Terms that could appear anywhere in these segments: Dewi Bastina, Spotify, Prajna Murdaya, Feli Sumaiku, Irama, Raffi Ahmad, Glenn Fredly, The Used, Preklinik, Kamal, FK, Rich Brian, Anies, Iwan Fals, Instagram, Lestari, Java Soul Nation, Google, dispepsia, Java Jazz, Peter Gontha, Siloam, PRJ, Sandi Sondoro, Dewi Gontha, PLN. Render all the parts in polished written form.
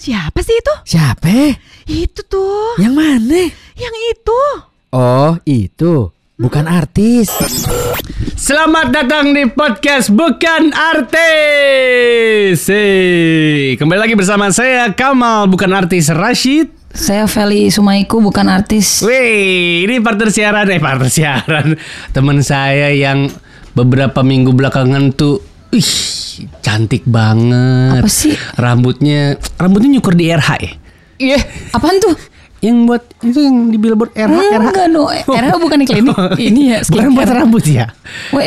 Siapa sih itu? Siapa? Itu tuh. Yang mana? Yang itu. Oh, itu. Bukan artis. Selamat datang di podcast Bukan Artis. Hey, kembali lagi bersama saya Kamal, bukan artis Rashid. Saya Feli Sumaiku, bukan artis. Wih, ini partner siaran. Teman saya yang beberapa minggu belakangan tuh, ih, cantik banget. Apa sih? Rambutnya nyukur di RH ya? Iya. Yeah. Apaan tuh? Yang buat itu yang di billboard RH. Enggak no, RH bukan di klinik. Ini ya bukan buat rambut ya. Wah,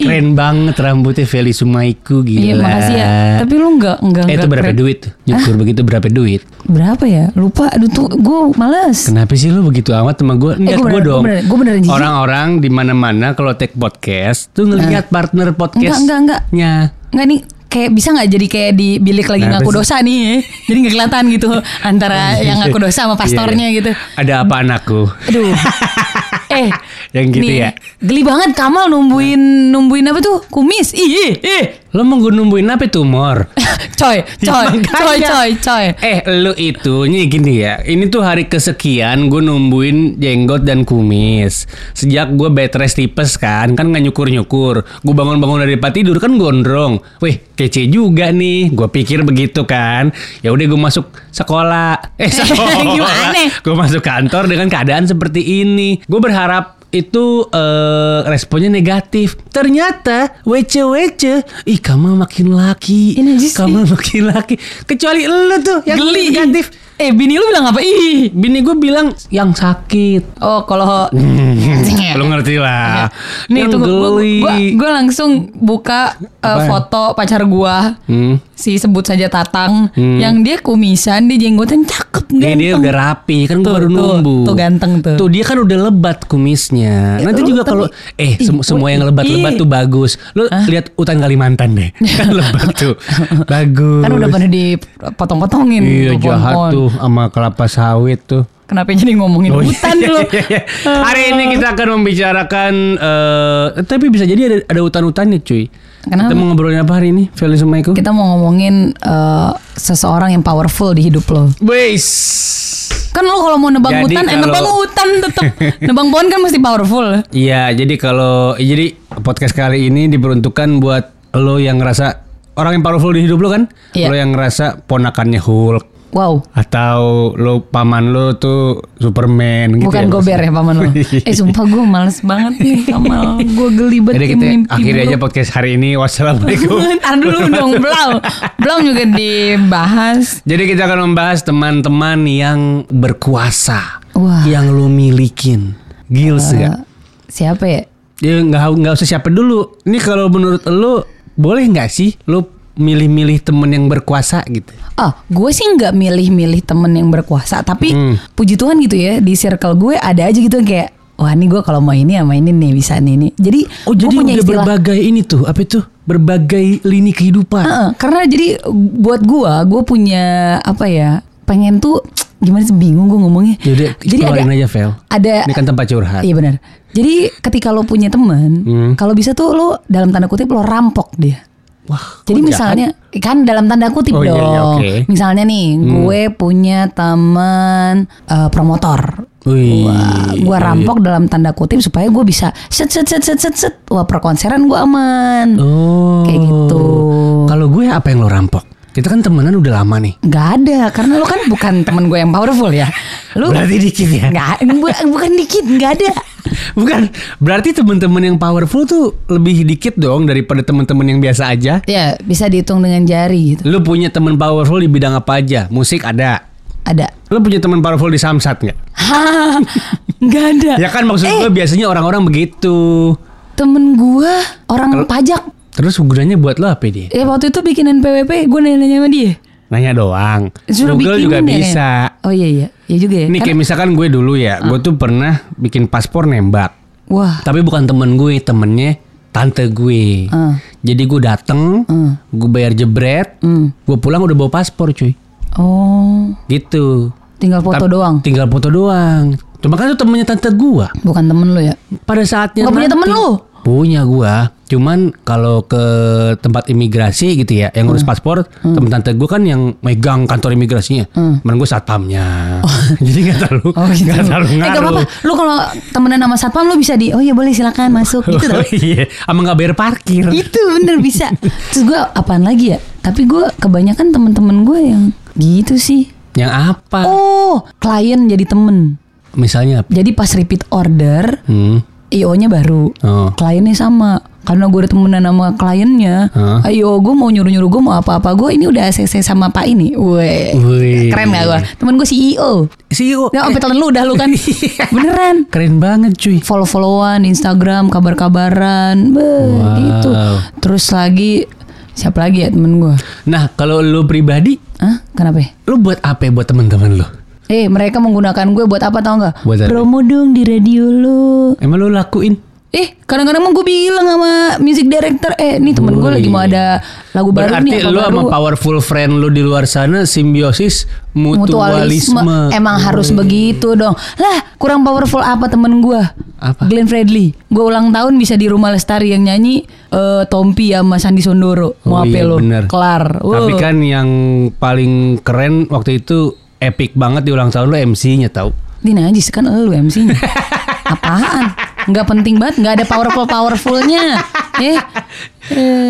keren banget rambutnya Feli Sumaiku, gila. Iya, makasih ya. Tapi lu enggak. Itu berapa duit? Nyukur begitu berapa duit? Berapa ya? Lupa. Aduh tuh gue males. Kenapa sih lu begitu amat sama gue? Lihat gue dong. Gue beneran jijik. Orang-orang di mana-mana kalau take podcast tuh ngelihat partner podcast. Enggak. Enggak nih. Kayak bisa gak jadi kayak di bilik lagi ngaku dosa nih. Jadi gak kelihatan gitu antara yang ngaku dosa sama pastornya gitu. Ada apa anakku? Aduh. Yang gitu nih, ya. Geli banget Kamal numbuin apa tuh? Kumis. Ih. Lo mau gue numbuin apa? Tumor. Coy. Lo itu gini ya. Ini tuh hari kesekian gue numbuin jenggot dan kumis. Sejak gue bed rest tipes kan gak nyukur-nyukur. Gue bangun-bangun dari tidur kan gondrong. Wih, kece juga nih. Gue pikir begitu kan. Ya udah gue masuk sekolah. Gue masuk kantor dengan keadaan seperti ini. Gue berharap itu responnya negatif. Ternyata wece-wece. Ih, Kamal makin laki. Kecuali lu tuh yang geli. Negatif. Bini lu bilang apa? Ih, bini gue bilang yang sakit. Oh, kalau lu ngerti lah. Nih, tunggu, gue langsung buka foto pacar gue. Si sebut saja Tatang. Yang dia kumisan, dia jenggotan cakep. Dia udah rapi. Kan gue baru numbu. Tuh ganteng tuh. Tuh dia kan udah lebat kumisnya. Ya, nanti juga kalau semua yang lebat-lebat tuh bagus. Lo lihat hutan Kalimantan deh. Kan lebat tuh. Bagus. Kan udah pada dipotong-potongin. Iya, jahat tuh sama kelapa sawit tuh. Kenapa jadi ngomongin hutan dulu? Iya. Hari ini kita akan membicarakan tapi bisa jadi ada hutan-hutannya, cuy. Kenapa? Kita mau ngobrolin apa hari ini, Feli Sumaiku? Kita mau ngomongin seseorang yang powerful di hidup lo. Kan lo kalau mau nebang jadi hutan, nebang hutan tetap. Nebang pohon kan mesti powerful. Iya, jadi podcast kali ini diperuntukkan buat lo yang ngerasa orang yang powerful di hidup lo kan? Yeah. Lo yang ngerasa ponakannya Hulk. Wow. Atau lo paman lo tuh Superman gitu. Bukan ya, gober maksudnya. Ya paman lo. Sumpah gue males banget nih sama gue gelibet. Jadi kita akhirnya aja podcast hari ini. Wassalamualaikum. Ntar dulu dong. Belum juga dibahas. Jadi kita akan membahas teman-teman yang berkuasa. Wah. Yang lo milikin. Gils gak? Siapa ya? Ya gak usah siapa dulu. Ini kalau menurut lo, boleh gak sih lo milih-milih temen yang berkuasa gitu? Gue sih nggak milih-milih temen yang berkuasa, tapi puji Tuhan gitu ya, di circle gue ada aja gitu kayak, wah ini gue kalau mau ini sama ini nih bisa nih. Jadi jadi punya udah istilah, berbagai ini tuh apa itu? Berbagai lini kehidupan. Karena jadi buat gue punya apa ya? Pengen tuh gimana sih, bingung gue ngomongnya. Jadi ada ini kan tempat curhat. Iya benar. Jadi ketika lo punya temen, kalau bisa tuh lo dalam tanda kutip lo rampok dia. Wah, jadi misalnya jahat. Kan dalam tanda kutip dong. Iya, okay. Misalnya nih, gue punya teman promotor. Gue rampok dalam tanda kutip supaya gue bisa set. Wah, perkonseran gue aman. Kayak gitu. Kalau gue apa yang lo rampok? Kita kan temenan udah lama nih. Gak ada, karena lo kan bukan temen gue yang powerful ya. Lu berarti dikit ya? Bukan dikit, gak ada. Bukan, berarti teman-teman yang powerful tuh lebih dikit dong daripada teman-teman yang biasa aja. Ya, bisa dihitung dengan jari gitu. Lu punya teman powerful di bidang apa aja? Musik ada? Ada. Lu punya teman powerful di samsat gak? Gak ada. Ya kan maksud gue biasanya orang-orang begitu. Temen gue orang pajak. Terus gunanya buat lo apa dia? Ya waktu itu bikinin PWP, gue nanya-nanya sama dia. Nanya doang. Google juga bisa. Oh iya. Ya juga ya. Nih kayak misalkan gue dulu ya, gue tuh pernah bikin paspor nembak. Wah. Tapi bukan temen gue, temennya tante gue. Jadi gue dateng, gue bayar jebret, gue pulang udah bawa paspor, cuy. Oh. Gitu. Tinggal foto doang. Tinggal foto doang. Cuma kan itu temennya tante gue. Bukan temen lo ya. Pada saatnya. Gak punya temen lo? Punya gue. Cuman kalau ke tempat imigrasi gitu ya, yang ngurus paspor, temen tante gue kan yang megang kantor imigrasinya. Temen gue satpamnya. Jadi gak terlalu gitu. Gak terlalu ngaruh. Gak apa-apa. Lu kalau temenan sama satpam lu bisa di, oh iya boleh silakan masuk gitu. Iya. Sama gak bayar parkir. Itu bener bisa. Terus gue apaan lagi ya? Tapi gue kebanyakan temen-temen gue yang gitu sih. Yang apa? Oh, klien jadi temen. Misalnya apa? Jadi pas repeat order, IO-nya baru. Kliennya sama. Karena gue udah temenan sama kliennya, ayo gue mau nyuruh-nyuruh, gue mau apa-apa, gue ini udah ACC sama Pak ini. Wih, keren gak gue? Temen gue CEO nah, sampai telan lu kan. Beneran keren banget cuy. Follow-followan Instagram, kabar-kabaran. Wow. Gitu. Terus lagi siapa lagi ya temen gue? Nah kalau lu pribadi, kenapa ya? Lu buat apa buat temen-temen lu? Mereka menggunakan gue buat apa tau gak? Promo dong di radio lu. Emang lu lakuin? Kadang-kadang emang gue bilang sama music director, nih temen gue lagi mau ada lagu baru nih. Berarti lu sama powerful friend lu di luar sana, simbiosis mutualisme. Emang harus begitu dong. Lah, kurang powerful apa temen gue? Apa? Glenn Fredly. Gue ulang tahun bisa di rumah Lestari yang nyanyi Tompi sama Sandi Sondoro. Mau apa lo? Kelar. Tapi kan yang paling keren waktu itu epic banget di ulang tahun lu MC-nya tau. Dinajis kan lu MC-nya. Apaan? Nggak penting banget, nggak ada powerful-powerfulnya.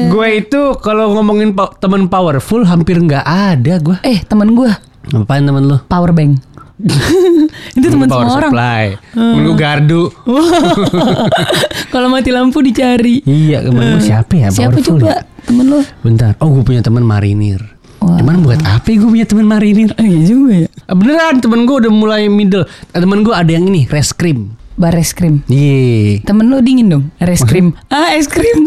Gue itu kalau ngomongin temen powerful hampir nggak ada gue. Temen gue. Ngapain temen lu? Power bank. Itu temen semua orang. Temen gue gardu. Kalau mati lampu dicari. Iya, temen gue siapa ya powerful? Siapa coba temen lu? Bentar. Oh, gue punya temen marinir. Wow. Cuman buat apa gue punya temen marinir? Iya juga ya. Beneran temen gue udah mulai middle. Temen gue ada yang ini, reskrim. Bar es krim. Iya. Temen lu dingin dong. Es krim. Es krim.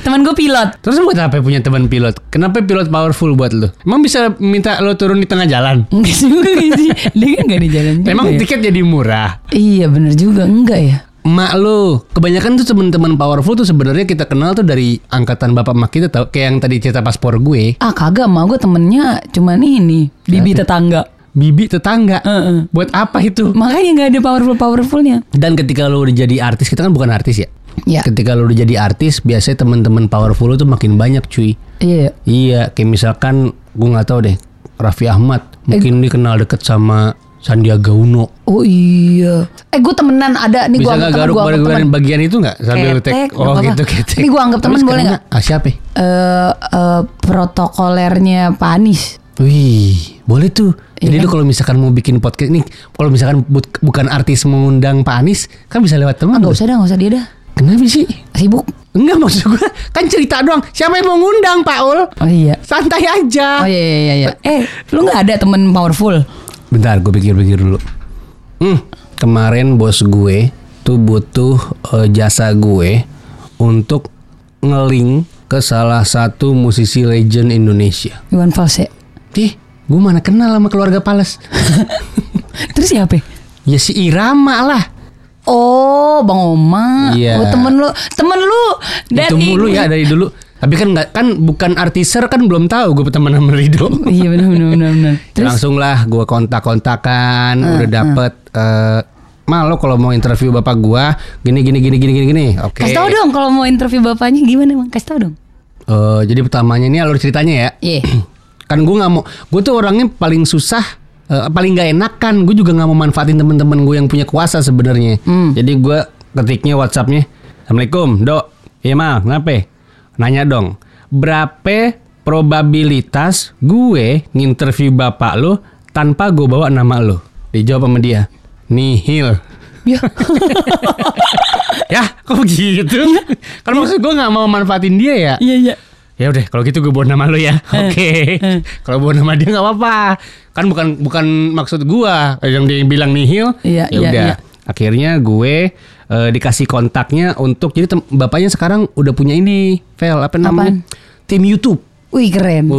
Temen gue pilot. Terus buat apa punya teman pilot? Kenapa pilot powerful buat lu? Emang bisa minta lu turun di tengah jalan? Enggak juga sih. Dia kan gak di jalan. Emang tiket jadi murah. Iya bener juga. Enggak ya. Mak lu, kebanyakan tuh teman-teman powerful tuh sebenarnya kita kenal tuh dari angkatan bapak mak kita tau. Kayak yang tadi cerita paspor gue. Kagak, mak gue temennya cuman ini. Bibi tetangga. Bibi tetangga. Buat apa itu? Makanya gak ada powerful-powerfulnya. Dan ketika lo udah jadi artis, kita kan bukan artis ya? Iya. Ketika lo udah jadi artis, biasanya temen-temen powerful lo tuh makin banyak cuy. Iya. Iya, kayak misalkan gue gak tahu deh, Raffi Ahmad. Mungkin dia kenal deket sama Sandiaga Uno. Oh iya. Gue temenan ada nih. Bisa gak garuk bagian itu gak? Sambil ketek. Oh gitu ketek. Ini gue anggap temen boleh gak? Siapa? Protokolernya Pak Anies. Wih, boleh tuh. Jadi lu kalau misalkan mau bikin podcast nih, kalau misalkan bukan artis mengundang Pak Anies, kan bisa lewat teman. Enggak usah dah, enggak usah dia dah. Kenapa sih? Sibuk. Enggak maksud gue, kan cerita doang. Siapa yang mau ngundang Pak Ul? Oh iya. Santai aja. Oh iya. Lu enggak ada teman powerful? Bentar, gue pikir-pikir dulu. Kemarin bos gue tuh butuh jasa gue untuk nge-link ke salah satu musisi legend Indonesia. Iwan Fals ya? Gue mana kenal sama keluarga Pales. Terus siapa? Ya si Irama lah. Oh, Bang Oma. Iya. Oh, temen lu. Ditunggu dulu ya dari dulu. Tapi kan nggak, kan bukan artiser kan belum tahu gue temen sama Rido. Iya benar. Langsung lah gue kontak-kontakan, udah dapet. Lo kalau mau interview bapak gue, gini. Oke. Kasih tau dong kalau mau interview bapaknya gimana emang? Kasih tau dong. Jadi pertamanya ini alur ceritanya ya. Iya. Kan gue gak mau, gue tuh orangnya paling susah, paling gak enakan. Gue juga gak mau manfaatin temen-temen gue yang punya kuasa sebenarnya. Jadi gue ketiknya WhatsAppnya, Assalamualaikum Dok. Iya Mal, kenapa? Nanya dong, berapa probabilitas gue nginterview bapak lo tanpa gue bawa nama lo? Dijawab sama dia, nihil. Ya kok gitu? Kan maksud gue gak mau manfaatin dia ya. Iya. Ya udah kalau gitu gue bawa nama lo ya. Oke. Kalau bawa nama dia nggak apa-apa. Kan bukan maksud gue yang dia bilang nihil. Iya. Akhirnya gue dikasih kontaknya untuk jadi bapaknya sekarang udah punya ini, Vel, apa namanya? Apaan? Tim YouTube. Wih keren.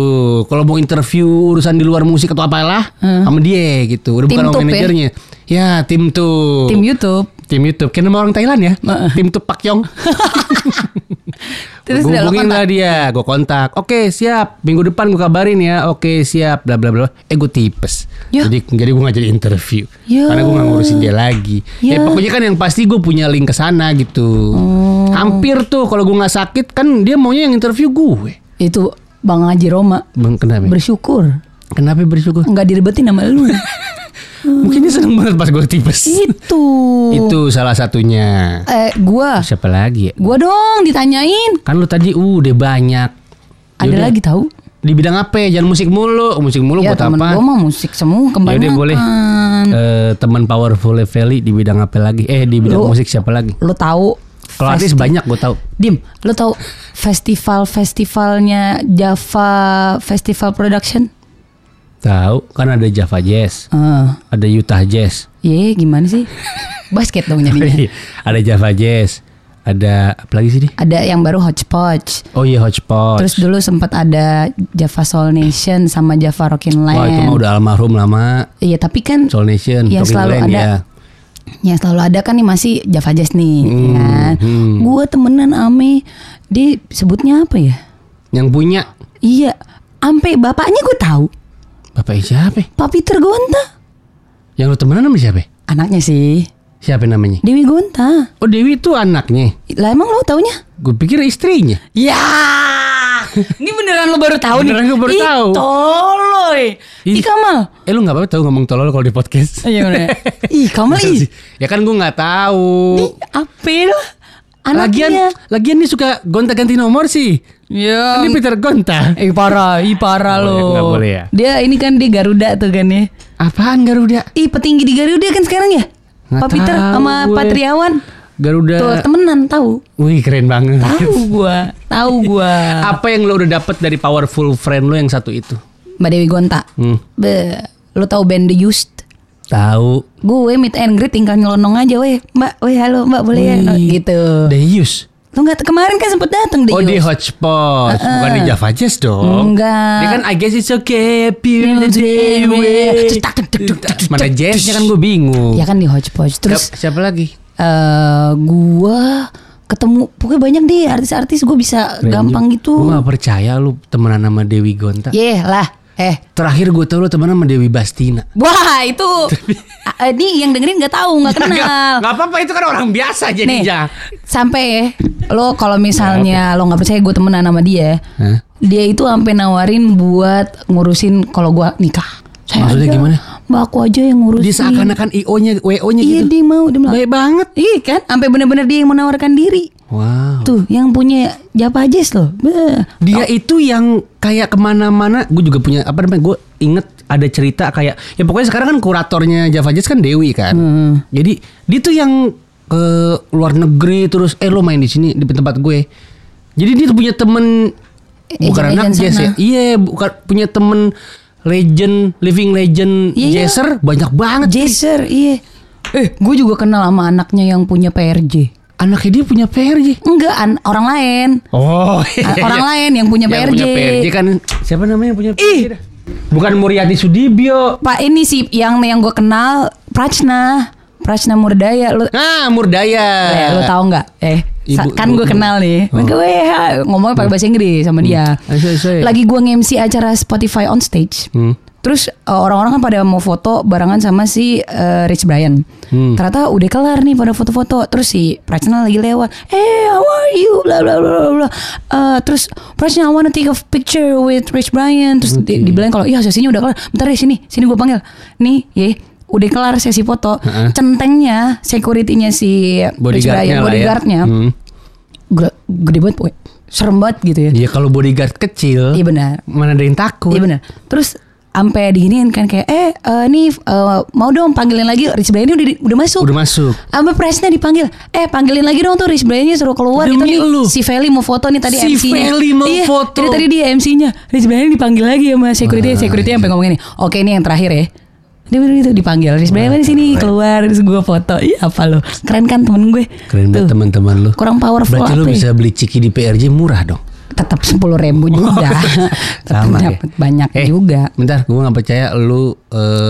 Kalau mau interview urusan di luar musik atau apalah, sama dia gitu. Udah tim bukan sama manajernya. Ya, tim tuh. Tim YouTube. Tim YouTube. Kayak nama orang Thailand ya. Tim tuh Pak Yong. Terus hubungin lah dia, gue kontak. Oke, siap. Minggu depan gue kabarin ya. Oke, siap. Bla bla bla. Gue tipes. Ya. Jadi gue enggak jadi interview. Ya. Karena gue enggak ngurusin dia lagi. Ya pokoknya kan yang pasti gue punya link ke sana gitu. Oh. Hampir tuh kalau gue enggak sakit kan dia maunya yang interview gue. Itu Bang Haji Roma. Bang, kenapa? Bersyukur. Kenapa bersyukur? Enggak diribetin sama lu. Mungkin dia seneng banget pas gue tipes. Itu. Itu salah satunya. Gua. Siapa lagi? Ya? Gua dong ditanyain. Kan lu tadi udah banyak. Ada yaudah. Lagi tahu? Di bidang apa? Jangan musik mulu. Musik mulu ya, buat apa? Ya temen gue mah musik semua kembali. Yaudah boleh. Temen powerful Feli di bidang apa lagi? Di bidang lu, musik siapa lagi? Lu tahu? Kalau artis banyak gue tahu. Dim, lo tahu festivalnya Java Festival Production? Tahu, kan ada Java Jazz, ada Utah Jazz. Iya, gimana sih? Basket dong jadinya. Ada Java Jazz, ada apa lagi sih? Ada yang baru Hodgepodge. Oh iya Hodgepodge. Terus dulu sempat ada Java Soul Nation sama Java Rockin' Land. Wah itu mah udah almarhum lama. Iya tapi kan Soul Nation, Rockin' Land ya. Ya selalu ada kan nih masih Java Jazz nih kan. Gue temenan ame dia sebutnya apa ya? Yang punya? Iya, ampe bapaknya gue tahu. Bapaknya siapa? Pak Peter Gontha. Yang lu temenan sama siapa? Anaknya sih. Siapa namanya? Dewi Gontha. Oh Dewi itu anaknya? Lah emang lo taunya? Gue pikir istrinya. Ya. Ini beneran lo baru tahu nih. Beneran gue baru tahu. Toloy. Ih Kamal. Lu nggak apa-apa tahu ngomong tolol kalau di podcast. Iya bener. Ih Kamal ih. Ya kan gue nggak tahu. Nih apel. Anaknya. Lagian dia suka gonta-ganti nomor sih. Iya. Kan dia Peter Gontha. Parah lo. Nggak boleh ya. Dia ini kan dia Garuda tuh kan ya. Apaan Garuda? Ih petinggi di Garuda kan sekarang ya. Nggak Pak Peter sama Pak Triawan. Garuda. Tuh temenan tahu. Wih keren banget. Tahu gua. Apa yang lo udah dapet dari powerful friend lo yang satu itu? Mbak Dewi Gontha. Lo tahu band The Used? Tahu. Gue meet and greet tinggal nyelonong aja, weh. Mbak, weh halo, Mbak boleh ya? Gitu. The Used. Lo nggak kemarin kan sempet datang The Used. Oh di Hodgepodge, bukan di Java Jazz dong. Enggak. Dia kan I guess it's okay, beautiful day way. Mana jazznya kan gue bingung. Ya kan di Hodgepodge. Terus siapa lagi? Gua ketemu pokoknya banyak deh artis-artis gue bisa Renju. Gampang gitu. Gue gak percaya lu temenan sama Dewi Gontha. Iya lah. Terakhir gue tau lu temenan sama Dewi Bastina. Wah itu ini yang dengerin gak tahu gak kenal. Gak apa-apa itu kan orang biasa jadinya. Sampai lo kalau misalnya lo gak percaya gue temenan sama dia. Dia itu sampai nawarin buat ngurusin kalau gue nikah. Maksudnya aja, gimana? Mbak aku aja yang ngurusin. Dia seakan-akan IO-nya, WO-nya gitu. Iya dia mau. Baik banget. Iya kan? Sampai benar-benar dia yang menawarkan diri. Wow. Tuh yang punya Java Jazz loh. Dia itu yang kayak kemana-mana. Gue juga punya apa namanya. Gue inget ada cerita kayak. Ya pokoknya sekarang kan kuratornya Java Jazz kan Dewi kan. Jadi dia tuh yang ke luar negeri. Terus lo main di sini di tempat gue. Jadi dia tuh punya temen. Bukan anak jazz sana. Ya. Iya bukan punya temen. Legend, living legend, jazzer banyak banget. Jazzer, iya. Gue juga kenal sama anaknya yang punya PRJ. Anaknya dia punya PRJ? Enggak, orang lain. Oh, iya. Orang lain yang punya PRJ. Yang punya PRJ kan siapa namanya yang punya PRJ? Bukan Muriati Sudibyo. Pak ini sih yang gue kenal Prajna Murdaya. Murdaya. Lo tau nggak? Kan gue kenal nih. Gue ngomongnya pakai bahasa Inggris sama dia. Lagi gue nge-MC acara Spotify on stage. Terus orang-orang kan pada mau foto barengan sama si Rich Brian. Ternyata udah kelar nih pada foto-foto. Terus si Prajna lagi lewat. Hey, how are you? Blah blah blah blah. Terus Prajna I wanna take a picture with Rich Brian. Terus dibilang kalau iya sesinya udah kelar. Bentar deh sini gue panggil. Nih, udah kelar sesi foto. Centengnya security-nya si bodyguardnya gede banget, serem banget gitu ya. Iya kalau bodyguard kecil. Iya benar. Mana ada yang takut. Iya benar. Terus sampai diginiin kan kayak nih mau dong panggilin lagi Rich Brian udah masuk. Udah masuk. Sampai Prajna dipanggil. Panggilin lagi dong tuh Rich Brian-nya suruh keluar demi gitu nih. Si Feli mau foto nih tadi MC-nya. Si Feli mau foto. Jadi tadi dia MC-nya. Rich Brian dipanggil lagi sama security sampai ngomongin nih. Oke ini yang terakhir ya. Dia begitu dipanggil, terus berapa di sini keluar, terus gue foto. Iya apa lo? Keren kan temen gue? Keren banget teman-teman lo. Kurang powerful. Berarti lo bisa beli ciki di PRJ murah dong. tetap 10.000 juga. Tetap dapat banyak juga. Bentar, gue nggak percaya lu.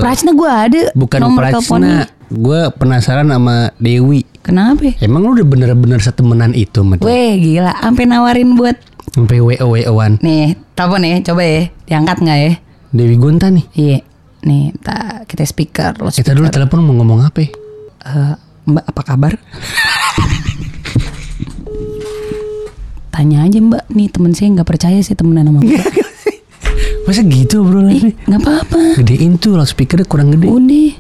Prajna gue ada. Bukan Prajna. Gue penasaran sama Dewi. Kenapa? Emang lu udah bener-bener setemenan itu, Met? Weh gila, sampai nawarin buat. Sampai wo-an. Nih, telepon ya, coba ya, diangkat nggak ya? Dewi Gontha nih. Iya. Nih, kita speaker. Lo speaker. Kita dulu telepon mau ngomong apa? Mbak, apa kabar? Tanya aja Mbak, nih temen saya nggak percaya sih temenan sama gue. Masa gitu bro? Nggak apa-apa. Gedein tuh, speakernya kurang gede. Udah.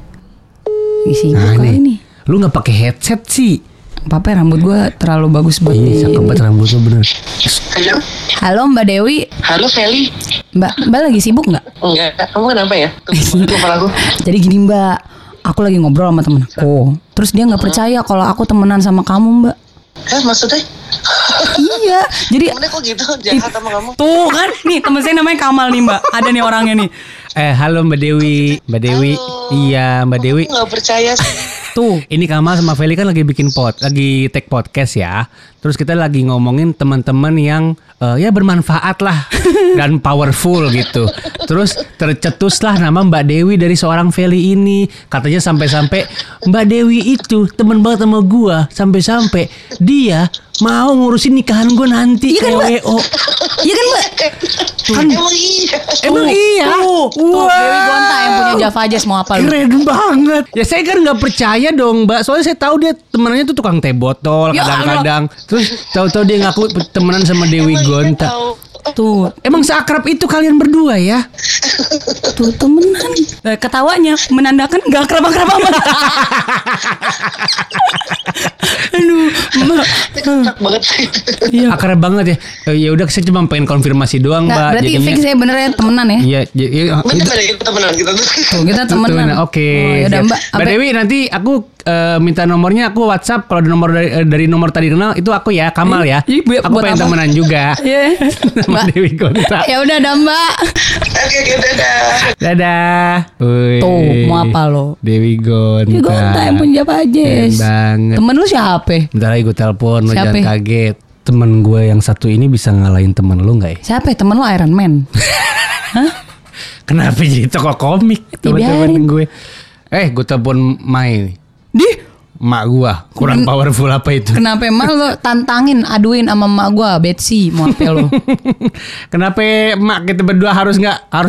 Isi nah, kali ini. Lu nggak pakai headset sih? Apa ya, rambut gue terlalu bagus buat ini. Cakep banget rambut lo bener. Halo. Halo Mbak Dewi. Halo Feli. Mbak lagi sibuk nggak? Enggak. Kamu kenapa ya? Aku. Jadi gini Mbak, aku lagi ngobrol sama temen aku. Terus dia nggak percaya kalau aku temenan sama kamu Mbak. Maksudnya? Iya. Jadi. Temennya kok gitu jahat sama kamu? Tuh kan? Nih temen saya namanya Kamal nih Mbak. Ada nih orangnya nih. Halo Mbak Dewi. Mbak Dewi. Halo. Iya Mbak Dewi. Aku nggak percaya sih. Tuh, ini Kamal sama Feli kan lagi bikin lagi take podcast ya. Terus kita lagi ngomongin teman-teman yang ya bermanfaat lah dan powerful gitu. Terus tercetuslah nama Mbak Dewi dari seorang Feli ini. Katanya sampai-sampai Mbak Dewi itu temen banget sama gua, sampai-sampai dia mau ngurusin nikahan gua nanti. Iya kan Mbak? Iya kan Mbak? Kan, emang iya. Tuh, Dewi Gontha yang punya Java Jazz mau apa? Keren banget. Ya saya kan nggak percaya dong Mbak. Soalnya saya tahu dia temenannya tuh tukang teh botol kadang-kadang. Terus tahu-tahu dia ngaku temenan sama Dewi Gontha. Tuh, emang seakrab itu kalian berdua ya? Tuh temenan. Ketawanya menandakan gak akrab-akrab amat. Aduh, Mbak. Iya, akrab banget ya. Ya udah, saya cuma pengen konfirmasi doang, Mbak. Berarti fix saya benernya temenan ya? Iya, kita temenan. Oke. Ya udah, Mbak. Mbak Dewi, nanti aku minta nomornya, aku WhatsApp. Kalau ada nomor dari nomor tadi kenal, itu aku ya, Kamal ya. Aku pengen temenan juga. Iya. Mbak Dewi Gontha. Ya udah, Mbak. Oke, dadah. Tuh, mau apa lo? Dewi Gontha. Dewi Gontha yang punya Java Jazz. Temen lu siapa? Bentar lagi gue telepon, lo jangan kaget. Temen gue yang satu ini bisa ngalahin temen lu nggak ya? Siapa? Temen lu Iron Man. Hah? Kenapa jadi tokoh komik? Temen-temen gue. Gue telepon Mai. Mak gua kurang powerful apa itu? Kenapa emak lo tantangin aduin sama emak gua Betsy mau apa lo? Kenapa emak kita berdua harus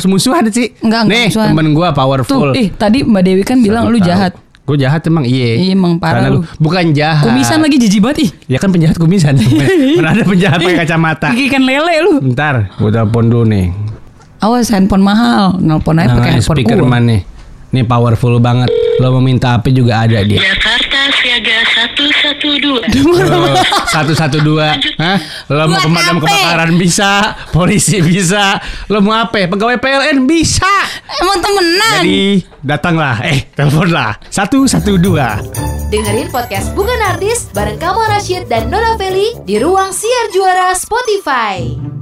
musuhan sih? Enggak musuhan. Temen gua powerful. Tuh, tadi Mbak Dewi kan bilang lu jahat. Gue jahat emang iya. Emang parah lu. Bukan jahat. Kumisan lagi jijik banget. Ya kan penjahat kumisan. Mana ada penjahat pakai kacamata. Ikan lele lu. Bentar, gua telepon dulu nih. Awas handphone mahal, nelpon aja pakai handphone gua. Speakerman nih. Ini powerful banget. Lo meminta api juga ada dia. Jakarta siaga 112. 112. Hah? Lo mau pemadam kebakaran bisa, polisi bisa, lo mau apa? Pegawai PLN bisa. Emang temenan. Jadi datanglah, teleponlah 112. Dengerin podcast Bukan Artis bareng Kamal Rashid dan Nona Feli di Ruang Siar Juara Spotify.